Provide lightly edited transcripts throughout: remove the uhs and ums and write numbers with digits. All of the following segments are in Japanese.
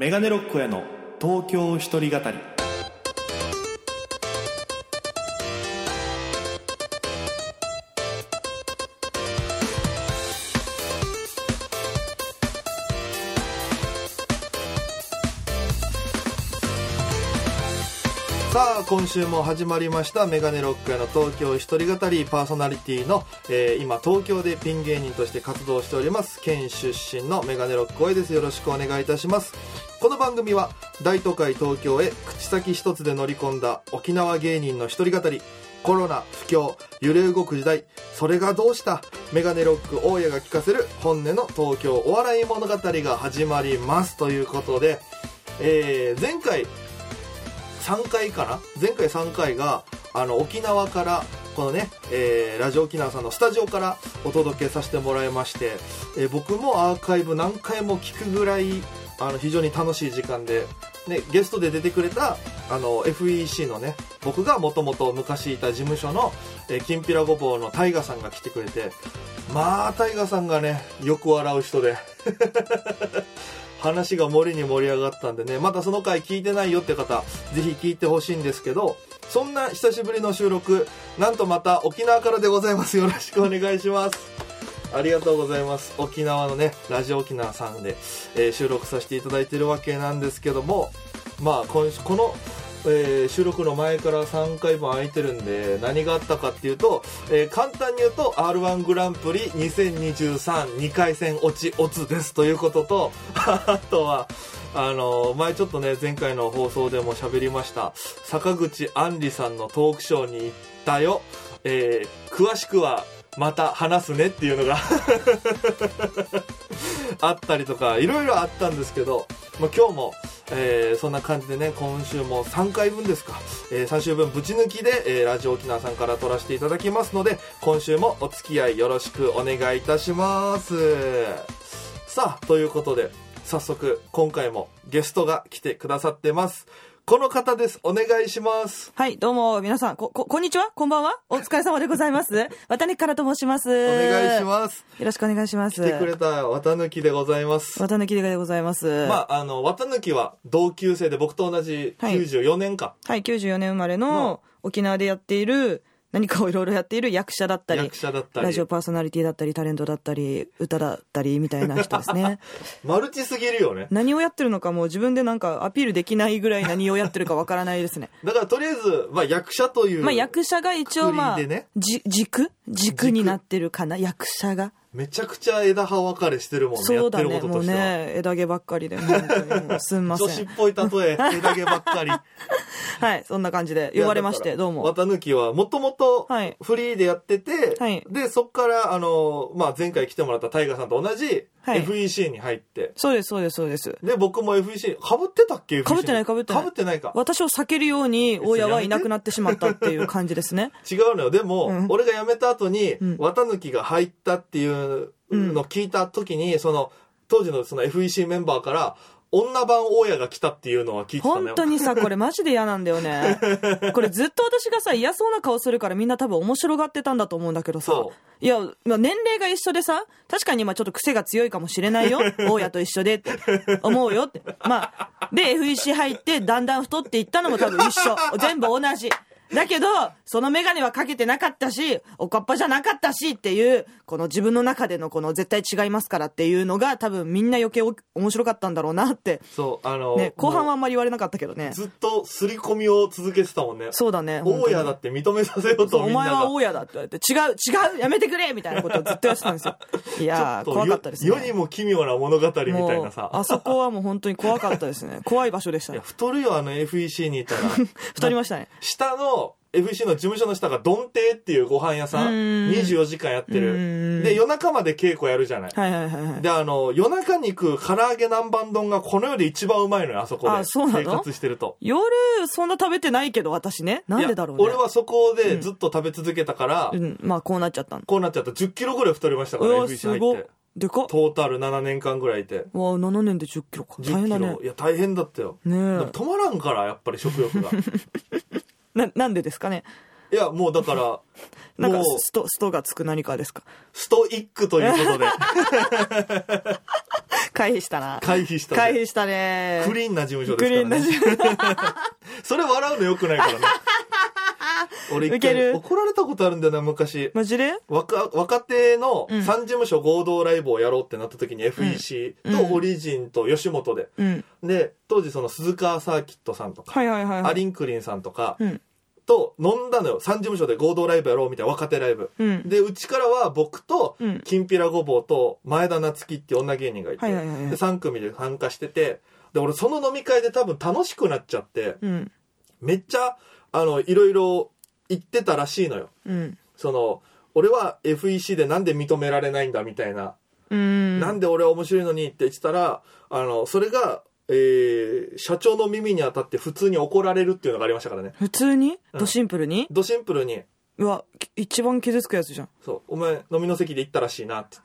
メガネロックへの東京一人語り。さあ今週も始まりましたメガネロックへの東京一人語り、パーソナリティの、今東京でピン芸人として活動しております県出身のメガネロック声です。よろしくお願いいたします。この番組は大都会東京へ口先一つで乗り込んだ沖縄芸人の一人語り。コロナ不況、揺れ動く時代、それがどうした、メガネロック大家が聞かせる本音の東京お笑い物語が始まります。ということで、前回3回が沖縄からこのね、ラジオ沖縄さんのスタジオからお届けさせてもらいまして、僕もアーカイブ何回も聞くぐらい非常に楽しい時間で、ね、ゲストで出てくれたFEC のね、僕がもともと昔いた事務所のきんぴらごぼうのタイガさんが来てくれて、まあタイガさんがねよく笑う人で話が盛りに盛り上がったんでね、まだその回聞いてないよって方ぜひ聞いてほしいんですけど、そんな久しぶりの収録、なんとまた沖縄からでございます。よろしくお願いします。ありがとうございます。沖縄のねラジオ沖縄さんで、収録させていただいているわけなんですけども、まあ今週この、収録の前から3回も空いてるんで、何があったかっていうと、簡単に言うと R1 グランプリ2023 2回戦落ちオツですということと、あとは前ちょっとね前回の放送でも喋りました坂口安里さんのトークショーに行ったよ、詳しくはまた話すねっていうのがあったりとかいろいろあったんですけど、まあ、今日も、そんな感じでね、今週も3回分ですか、3週分ぶち抜きで、ラジオ沖縄さんから撮らせていただきますので、今週もお付き合いよろしくお願いいたします。さあということで早速今回もゲストが来てくださってます。この方です。お願いします。はい、どうも皆さん、こんにちは、こんばんは。お疲れ様でございます。綿貫からと申します。お願いします。よろしくお願いします。来てくれた綿貫でございます。綿貫でございます。まあ綿貫は同級生で僕と同じ94年か。はい、はい、94年生まれの沖縄でやっている。何かをいろいろやっている役者だったりラジオパーソナリティだったりタレントだったり歌だったりみたいな人ですねマルチすぎるよね。何をやってるのかもう自分でなんかアピールできないぐらい何をやってるかわからないですねだからとりあえず、まあ、役者という、まあ、役者が一応、まあね、軸になってるかな。役者がめちゃくちゃ枝葉分かれしてるもんね。そうだね、やってることとしてはもうね枝毛ばっかりでもうすんません女子っぽい例え枝毛ばっかりはいそんな感じで呼ばれまして、どうも。綿貫はもともとフリーでやってて、はい、でそっからまあ、前回来てもらったタイガーさんと同じ FEC に入って、はい、そうですで僕も FEC 被ってたっけ。被ってないか。私を避けるように大家はいなくなってしまったっていう感じですね違うのよ。でも、うん、俺が辞めた後に綿貫が入ったっていうの聞いた時に、うん、当時のその FEC メンバーから女版大家が来たっていうのは聞いてたね。本当にさ、これマジで嫌なんだよねこれずっと私がさ嫌そうな顔するからみんな多分面白がってたんだと思うんだけどさ、いや、まあ、年齢が一緒でさ、確かに今ちょっと癖が強いかもしれないよ大家と一緒でって思うよって、まあ、で FEC 入ってだんだん太っていったのも多分一緒全部同じだけど、そのメガネはかけてなかったし、おかっぱじゃなかったしっていう、この自分の中でのこの絶対違いますからっていうのが多分みんな余計面白かったんだろうなって。そう、ね、後半はあんまり言われなかったけどね。ずっと刷り込みを続けてたもんね。そうだね。大家だって認めさせようとみんなが。お前は大家だって言われて、違う、やめてくれみたいなことをずっとやってたんですよ。いやー、怖かったですね。世にも奇妙な物語みたいなさ。あそこはもう本当に怖かったですね。怖い場所でしたね。いや、太るよ、FEC にいたら。太りましたね。下の、FEC の事務所の下がドンテっていうご飯屋さん24時間やってるで、夜中まで稽古やるじゃない、はいはいはいはい、で夜中に行く唐揚げ南蛮丼がこの世で一番うまいのよ、あそこで生活してると。夜そんな食べてないけど私ね、なんでだろうね。俺はそこでずっと食べ続けたから、うんうん、まあこうなっちゃった10キロぐらい太りましたから、FEC 入ってでかトータル7年間ぐらいいて、わあ7年で10キロか、大変だね。いや大変だったよ、ね、止まらんからやっぱり食欲がなんでですかね。いやもうだからなんかストがつく何かですか。ストイックということで回避したね。クリーンな事務所ですからね。それ笑うのよくないからね。俺一回怒られたことあるんだよな、昔。マジで？若手の3事務所合同ライブをやろうってなった時に FEC とオリジンと吉本で、うん、で当時その鈴川サーキットさんとか、はいはいはいはい、アリンクリンさんとか、うん、と飲んだのよ。3事務所で合同ライブやろうみたいな若手ライブ、うん、でうちからは僕ときんぴらごぼうと前田夏樹っていう女芸人がいて、はいはいはい、で3組で参加してて、で俺その飲み会で多分楽しくなっちゃって、うん、めっちゃいろいろ言ってたらしいのよ、うん、その俺は FEC でなんで認められないんだみたいな、なんで俺は面白いのにって言ってたら、それが、社長の耳に当たって普通に怒られるっていうのがありましたからね。普通に、うん、ドシンプルにうわ、一番傷つくやつじゃん。そう、お前飲みの席で行ったらしいなって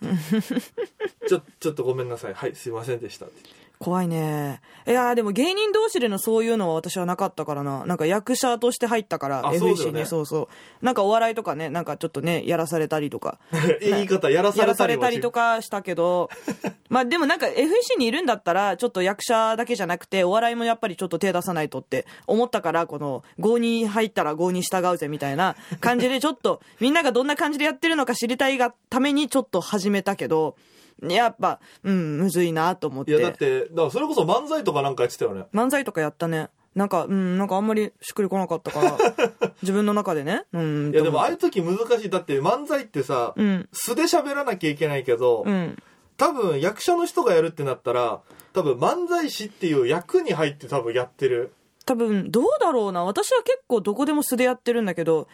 ちょっとごめんなさい、はいすいませんでしたって。怖いね。いやでも芸人同士でのそういうのは私はなかったからな。なんか役者として入ったから FEC に、そうそう。なんかお笑いとかね、なんかちょっとねやらされたりとか。言い方やらされたりとかしたけど、まあでもなんか FEC にいるんだったらちょっと役者だけじゃなくてお笑いもやっぱりちょっと手出さないとって思ったから、この郷に入ったら郷に従うぜみたいな感じでちょっとみんながどんな感じでやってるのか知りたいがためにちょっと始めたけど。やっぱむずいなと思って。いやだからそれこそ漫才とかなんかやってたよね。漫才とかやったね。なんかあんまりしっくりこなかったから自分の中でね。いやでもああいう時難しい。だって漫才ってさ、素で喋らなきゃいけないけど、多分役者の人がやるってなったら多分漫才師っていう役に入って多分やってる。多分どうだろうな。私は結構どこでも素でやってるんだけど、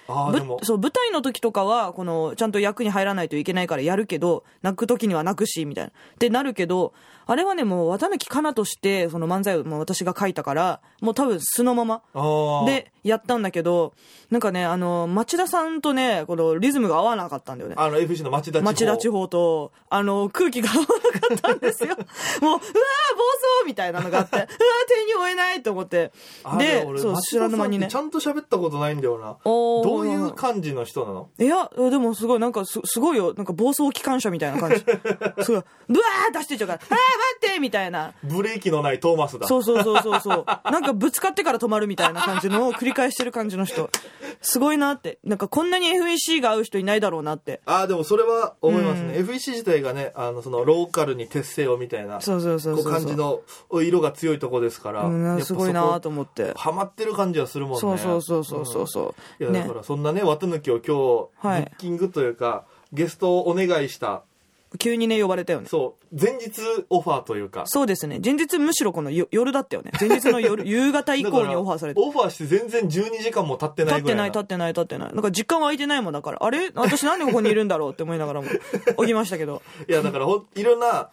そう舞台の時とかはこのちゃんと役に入らないといけないからやるけど、泣く時には泣くしみたいなってなるけど、あれはねもう綿貫かなとしてその漫才をもう私が書いたから、もう多分素のままでやったんだけど、なんかね町田さんとねこのリズムが合わなかったんだよね。FC の町田地方と空気が合わなかったんですよ。もううわ暴走みたいなのがあって、うわ手に負えないと思って。で、そう、知らぬ間にね。ちゃんと喋ったことないんだよな。どういう感じの人なの？いや、でもすごい、なんかすごいよ。なんか暴走機関車みたいな感じ。すごい。ブワー出してっちゃうから、あー待ってみたいな。ブレーキのないトーマスだ。そう。なんかぶつかってから止まるみたいな感じのを繰り返してる感じの人。すごいなって。なんかこんなに FEC が合う人いないだろうなって。でもそれは思いますね。FEC 自体がね、そのローカルに徹せよみたいな。そう。感じの色が強いとこですから。すごいなと思って。ハマってる感じはするもんね。そう、いやだからそんなね綿貫を今日ブッキングというか、ゲストをお願いした。急にね呼ばれたよね。そう前日オファーというか。そうですね、前日むしろこの夜だったよね。前日の夜夕方以降にオファーされて、オファーして全然12時間も経ってないぐらいな。経ってないなんか時間は空いてないもんだから、あれ私なんでここにいるんだろうって思いながらも起きましたけど。いやだからいろんな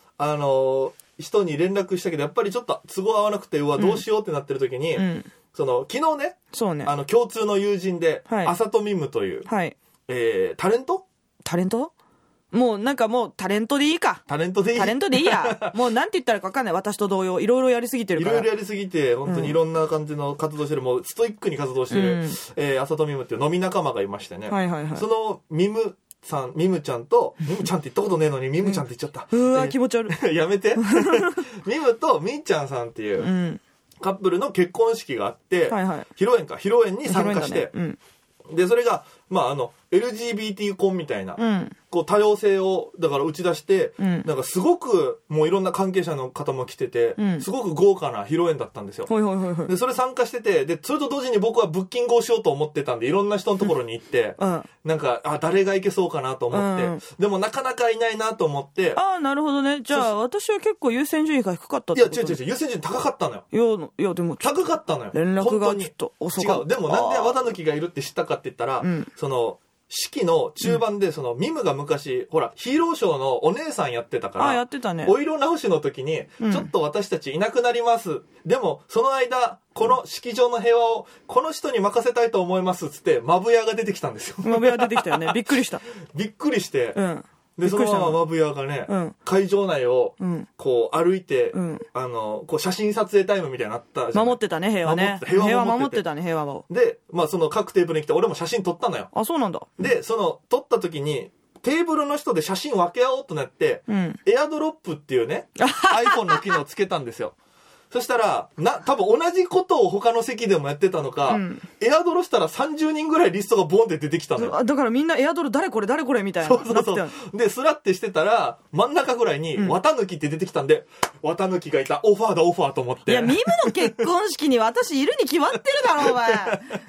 人に連絡したけど、やっぱりちょっと都合合わなくて、うわどうしようってなってる時に、その昨日 ね共通の友人で、あさとみむという、タレントもうなんかもうタレントでいいやもうなんて言ったらか分かんない。私と同様いろいろやりすぎてるから、いろいろやりすぎて本当にいろんな感じの活動してる、もうストイックに活動してる、あさとみむっていう飲み仲間がいましてね、そのミムちゃんって言ったことねえのにミムちゃんって言っちゃった。うわ、気持ち悪い。やめて。ミムとみーちゃんさんっていうカップルの結婚式があって、披露宴に参加して、でそれがまあLGBT 婚みたいな、こう多様性をだから打ち出して、なんかすごくもういろんな関係者の方も来てて、すごく豪華な披露宴だったんですよ。でそれ参加してて、でそれと同時に僕はブッキングをしようと思ってたんで、いろんな人のところに行って、なんか誰が行けそうかなと思って、でもなかなかいないなと思って。ああなるほどね。じゃあ私は結構優先順位が低かったってこと。いや違う優先順位高かったのよ。いやでも高かったのよ。連絡がちょっと遅かった。違う。でもなんで綿貫がいるって知ったかって言ったら、その式の中盤でそのミムが昔ほらヒーローショーのお姉さんやってたから、やってたね。お色直しの時にちょっと私たちいなくなります、でもその間この式場の平和をこの人に任せたいと思いますっつってマブヤが出てきたんですよ。マブヤ出てきたよね。びっくりした。びっくりして、でそのままマブヤがね、会場内をこう歩いて、こう写真撮影タイムみたいになったじゃん。守ってたね平和ね。平和守ってたね平和を。でその各テーブルに来て俺も写真撮ったのよ。あそうなんだ。でその撮った時にテーブルの人で写真分け合おうとなって、うん、エアドロップっていうね、iPhone の機能をつけたんですよ。そしたら、多分同じことを他の席でもやってたのか、うん、エアドロしたら30人ぐらいリストがボンって出てきたのよ。だからみんなエアドロ誰これみたいな。そうそうそう。で、スラってしてたら、真ん中ぐらいに、綿抜きって出てきたんで、綿抜きがいた、オファーと思って。いや、ミムの結婚式に私いるに決まってるだろ、お前。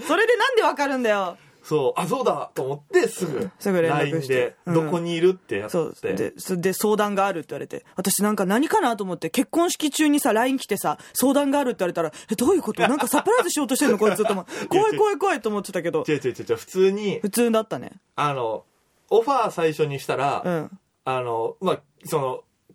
それでなんでわかるんだよ。そう、あ、そうだと思って、すぐ連絡して、LINE で、どこにいるってやって、うん、そうで、相談があるって言われて、私なんか何かなと思って、結婚式中にさ、LINE 来てさ、相談があるって言われたら、どういうことなんかサプライズしようとしてんのこいつと思って、怖いと思ってたけど。違う、普通だったね。オファー最初にしたら、うん、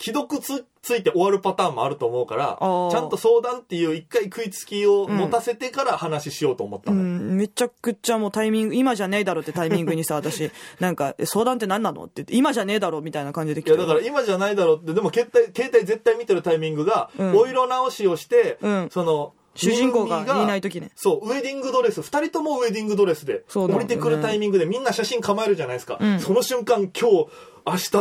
既読ついて終わるパターンもあると思うから、ちゃんと相談っていう一回食いつきを持たせてから話しようと思ったの、うん、めちゃくちゃもうタイミング、今じゃねえだろってタイミングにさ、私、なんか、相談って何なのって言って、今じゃねえだろみたいな感じで来て。いやだから今じゃないだろって、でも携帯絶対見てるタイミングが、うん、お色直しをして、うん、主人公がいないときね。そう、ウェディングドレス、二人ともウェディングドレスで、降りてくるタイミングでみんな写真構えるじゃないですか。うん、その瞬間、明日、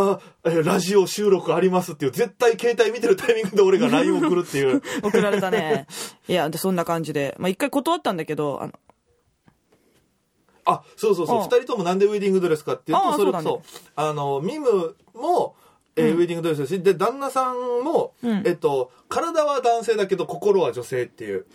ラジオ収録ありますっていう、絶対携帯見てるタイミングで俺が LINE 送るっていう。送られたね。いや、そんな感じで。まあ、一回断ったんだけど、そうそう、二人ともなんでウェディングドレスかっていうと、それこそ、ミムも、ウェディングドレスだし、で、旦那さんも、うん、体は男性だけど心は女性っていう。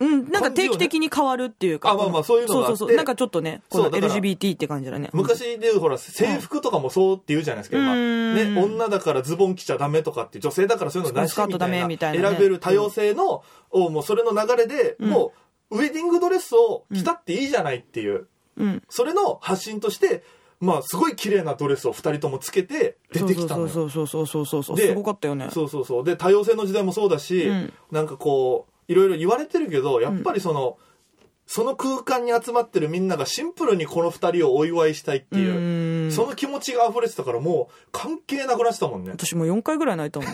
うん、なんか定期的に変わるっていうか。あ、まあまあ、そういうのがあって。そうそうそう。なんかちょっとね、この LGBT って感じだね。昔でほら、制服とかもそうって言うじゃないですか、今。ね、女だからズボン着ちゃダメとかって、女性だからそういうのなしみたいな。スカートダメみたいな、ね。選べる多様性の、うん、もうそれの流れで、うん、もう、ウェディングドレスを着たっていいじゃないっていう。うん、それの発信として、まあ、すごい綺麗なドレスを2人ともつけて出てきたのよ。そうそう。すごかったよね。そう。で、多様性の時代もそうだし、うん、なんかこう、いろいろ言われてるけど、やっぱりその空間に集まってるみんながシンプルにこの2人をお祝いしたいっていう、その気持ちが溢れてたからもう関係なくなってたもんね。私もう4回ぐらい泣いたもん。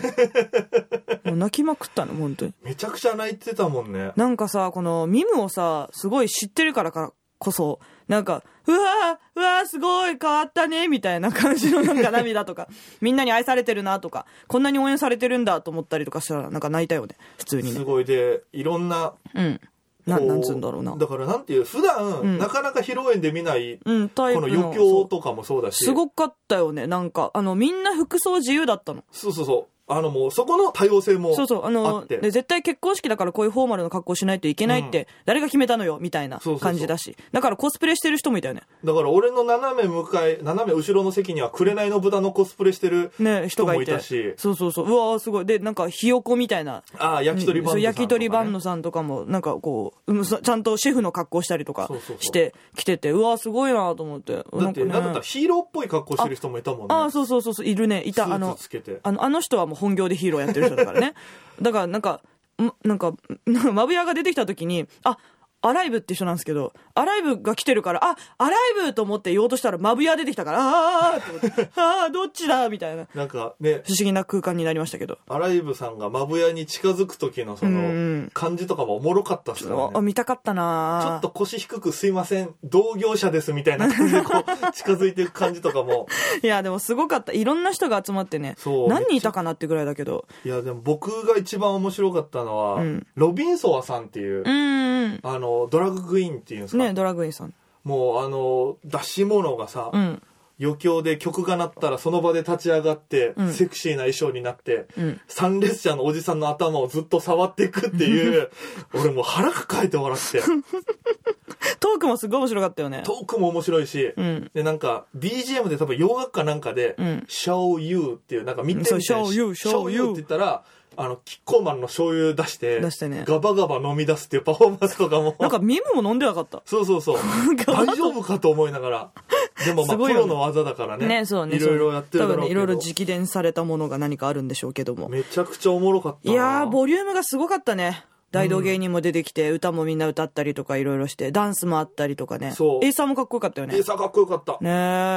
もう泣きまくったの、本当に。めちゃくちゃ泣いてたもんね。なんかさ、このミムをさ、すごい知ってるからこそ、なんか、うわーすごい変わったねみたいな感じのなんか涙とか、みんなに愛されてるなとか、こんなに応援されてるんだと思ったりとかしたら、なんか泣いたよね、普通に、ね。すごいで、いろんな、うん、なんつうんだろうな。だからなんていう、普段、うん、なかなか披露宴で見ない、うん、この余興とかもそうだし。すごかったよね、なんか、みんな服装自由だったの。そう。もうそこの多様性もあって。そうそう、で絶対結婚式だからこういうフォーマルの格好しないといけないって、うん、誰が決めたのよみたいな感じだし。そう。だからコスプレしてる人もいたよね。だから俺の斜め後ろの席には紅の豚のコスプレしてる人もいたし、ね、人がいて。そう。うわーすごい。で、なんかひよこみたいな。あ、焼き鳥バンドさんとかね。焼き鳥バンドさんとかも、なんかこう、ちゃんとシェフの格好したりとかしてきてて、うわーすごいなと思って。だって、なんだったらヒーローっぽい格好してる人もいたもんね。そう、いるね。いた。あの人はもう本業でヒーローやってる人だからね。だからなんかマブヤが出てきた時に、アライブって人なんですけど、アライブが来てるから、アライブと思って言おうとしたらマブヤ出てきたから、どっちだみたいな。なんかね、不思議な空間になりましたけど。アライブさんがマブヤに近づく時のその感じとかもおもろかったっすよね。見たかったな。ちょっと腰低くすいません、同業者ですみたいな感じでこう近づいていく感じとかも。いやでもすごかった。いろんな人が集まってね。何人いたかなってぐらいだけど。いやでも僕が一番面白かったのは、うん、ロビンソワさんっていう、ドラッグクイーンっていうんですかね、ドラッグクイーンさん、もう出し物がさ、うん、余興で曲が鳴ったらその場で立ち上がって、うん、セクシーな衣装になって、うん、参列者のおじさんの頭をずっと触っていくっていう俺もう腹抱えて笑ってトークもすごい面白かったよね。トークも面白いし、うん、でなんか BGM で多分洋楽かなんかで、うん、Show You っていうなんか見てるみたいな、Show You って言ったらキッコーマンの醤油出して、ね、ガバガバ飲み出すっていうパフォーマンスとかもなんかミムも飲んでなかった。そう大丈夫かと思いながらでもまあプロの技だからね、いろいろやってるだろうけど、多分ね、いろいろ直伝されたものが何かあるんでしょうけども、めちゃくちゃおもろかったな。いやーボリュームがすごかったね。大道芸人も出てきて、うん、歌もみんな歌ったりとかいろいろして、ダンスもあったりとかね。エイサーもかっこよかったよね。エイサーかっこよかったね。え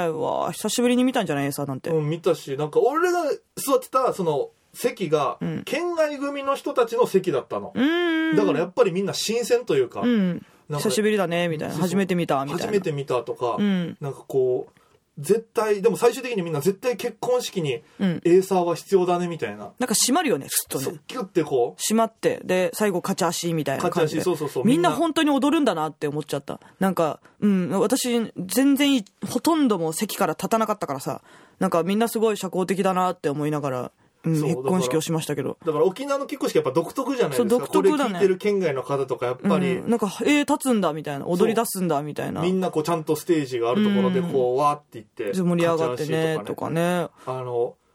わー久しぶりに見たんじゃないエイサーなんて、うん、見たし、なんか俺が座ってたその席が県外組の人たちの席だったの、うん、だからやっぱりみんな新鮮というか、うん、なんか久しぶりだねみたいな、初めて見たみたいな、初めて見たとか、うん、なんかこう絶対でも最終的にみんな絶対結婚式にエーサーは必要だねみたいな、うん、なんか締まるよねすっとねキュッてこう締まってで最後カチャ足みたいな感じでそうそうそうみんな本当に踊るんだなって思っちゃったなんか、うん、私全然ほとんども席から立たなかったからさなんかみんなすごい社交的だなって思いながら、うん、結婚式をしましたけどだから沖縄の結婚式やっぱ独特じゃないですか独特だ、ね、これ聞いてる県外の方とかやっぱり、うん、なんか立つんだみたいな踊り出すんだみたいなみんなこうちゃんとステージがあるところでこうわーっていって盛り上がってねとかね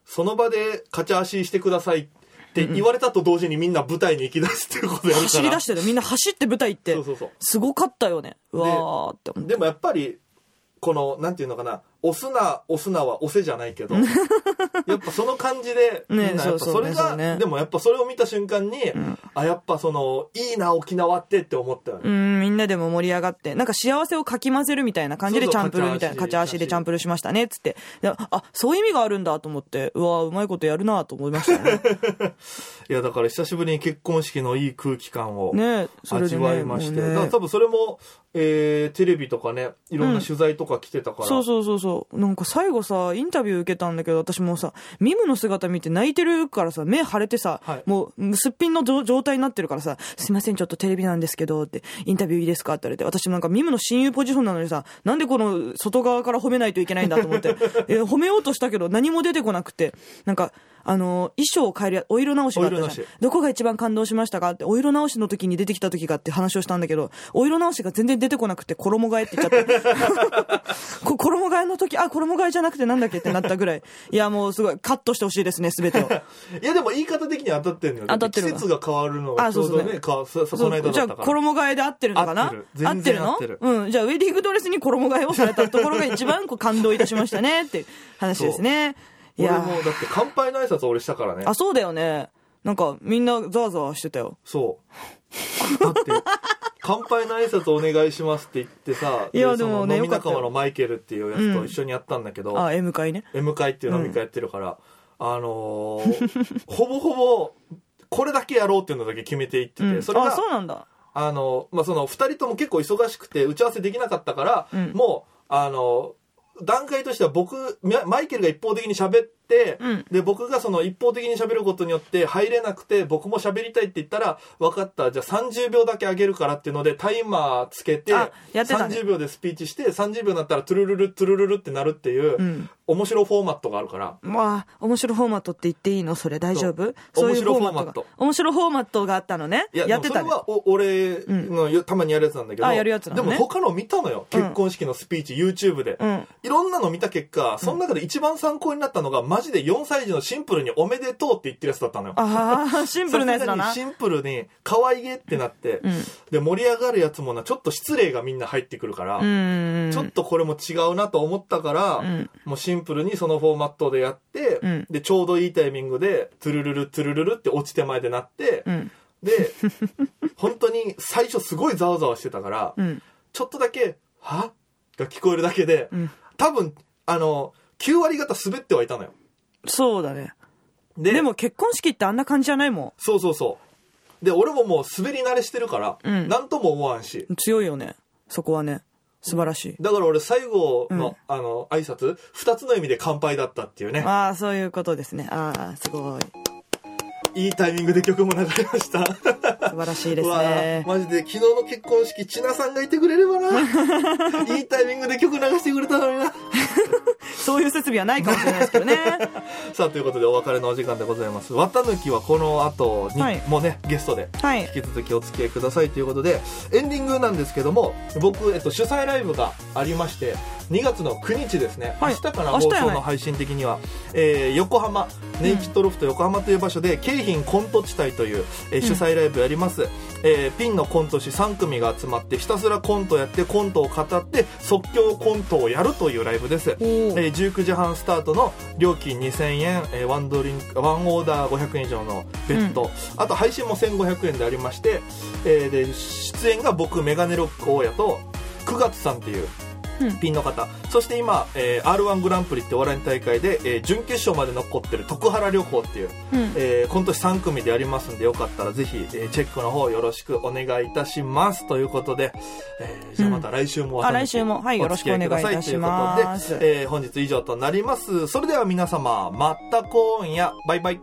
その場でカチャ足してくださいって言われたと同時にみんな舞台に行き出すっていうことやるから走り出してるみんな走って舞台行ってそうそうそうすごかったよねうわーって思ってでもやっぱりこのなんていうのかな押すなは押せじゃないけどやっぱその感じでみんなやっぱそれがでもやっぱそれを見た瞬間に、うん、あやっぱそのいいな沖縄って思ったよねうんみんなでも盛り上がってなんか幸せをかき混ぜるみたいな感じでチャンプルみたいなカチャ足でチャンプルしましたねっつってあそういう意味があるんだと思ってうわうまいことやるなと思いましたねいやだから久しぶりに結婚式のいい空気感を味わいまして、ねねね、だから多分それも、テレビとかねいろんな取材とか来てたから、うん、そうなんか最後さインタビュー受けたんだけど私もさミムの姿見て泣いてるからさ目腫れてさ、はい、もうすっぴんの状態になってるからさすいませんちょっとテレビなんですけどってインタビューいいですかって言われて私もなんかミムの親友ポジションなのにさなんでこの外側から褒めないといけないんだと思って褒めようとしたけど何も出てこなくてなんか衣装を変えるお色直しがあったじゃんどこが一番感動しましたかってお色直しの時に出てきた時がって話をしたんだけどお色直しが全然出てこなくて衣替えって言っちゃった衣替えの時衣替えじゃなくてなんだっけってなったぐらいいやもうすごいカットしてほしいですね全てをいやでも言い方的に当たってんのよ当たってる季節が変わるのがちょうどねそこの間だったからじゃあ衣替えで合ってるのかな合ってるの、うん、じゃあウェディングドレスに衣替えをされたところが一番こう感動いたしましたねっていう話ですね俺もだって乾杯の挨拶俺したからねあそうだよねなんかみんなザワザワしてたよそうだって乾杯の挨拶お願いしますって言ってさいやでも、ね、飲み仲間のマイケルっていうやつと一緒にやったんだけど、うん、M 会ね M 会っていう飲み会やってるから、うん、ほぼほぼこれだけやろうっていうのだけ決めていってて、うん、それがそうなんだその2人とも結構忙しくて打ち合わせできなかったから、うん、もう段階としては僕マイケルが一方的に喋って、うん、で僕がその一方的に喋ることによって入れなくて僕も喋りたいって言ったら分かったじゃあ30秒だけあげるからっていうのでタイマーつけて、ね、30秒でスピーチして30秒になったらトゥルルルトゥルルルってなるっていう、うん、面白フォーマットがあるからまあ面白フォーマットって言っていいのそれ大丈夫そう面白フォーマット面白フォーマットがあったのねやってたねそれは俺のたまにやるやつなんだけど、うん、やるやつなのね、でも他の見たのよ結婚式のスピーチ、うん、YouTube で、うんいろんなの見た結果、その中で一番参考になったのが、マジで4歳児のシンプルにおめでとうって言ってるやつだったのよ。あシンプルなやつだな。シンプルに可愛げってなって、うん、で盛り上がるやつもなちょっと失礼がみんな入ってくるから、うんちょっとこれも違うなと思ったから、うん、もうシンプルにそのフォーマットでやって、うん、でちょうどいいタイミングでトゥルルルトゥルルルって落ち手前でなって、うん、で本当に最初すごいざわざわしてたから、うん、ちょっとだけはが聞こえるだけで。うん多分9割方滑ってはいたのよ。そうだね。でも結婚式ってあんな感じじゃないもん。そうそうそう。で俺ももう滑り慣れしてるから、うん、何とも思わんし。強いよね。そこはね。素晴らしい。だから俺最後の、うん、挨拶2つの意味で乾杯だったっていうね。ああそういうことですね。ああすごい。いいタイミングで曲も流れました。素晴らしいですね。マジで昨日の結婚式千奈さんがいてくれればないいタイミングで曲流してくれたのになそういう設備はないかもしれないですけどねさあということでお別れのお時間でございます。綿貫はこの後に、はい、もうねゲストで引き続きお付き合いくださいということで、はい、エンディングなんですけども僕、主催ライブがありまして2月の9日ですね、はい、明日から放送の配信的には、はい横浜ネイキッドロフト横浜という場所で、うん、京浜コント地帯という、主催ライブやります、うんピンのコント師3組が集まってひたすらコントやってコントを語って即興コントをやるというライブです、19時半スタートの料金2000円、ワンオーダー500円以上の別途、うん、あと配信も1500円でありまして、で出演が僕メガネロック大家と9月さんっていうピンの方、うん、そして今、R1 グランプリってお笑いの大会で、準決勝まで残ってる徳原旅行っていう、うん今年3組でやりますんでよかったらぜひ、チェックの方よろしくお願いいたしますということで、じゃあまた来週もお付き合いくださいということで、本日以上となります。それでは皆様また今夜バイバイ。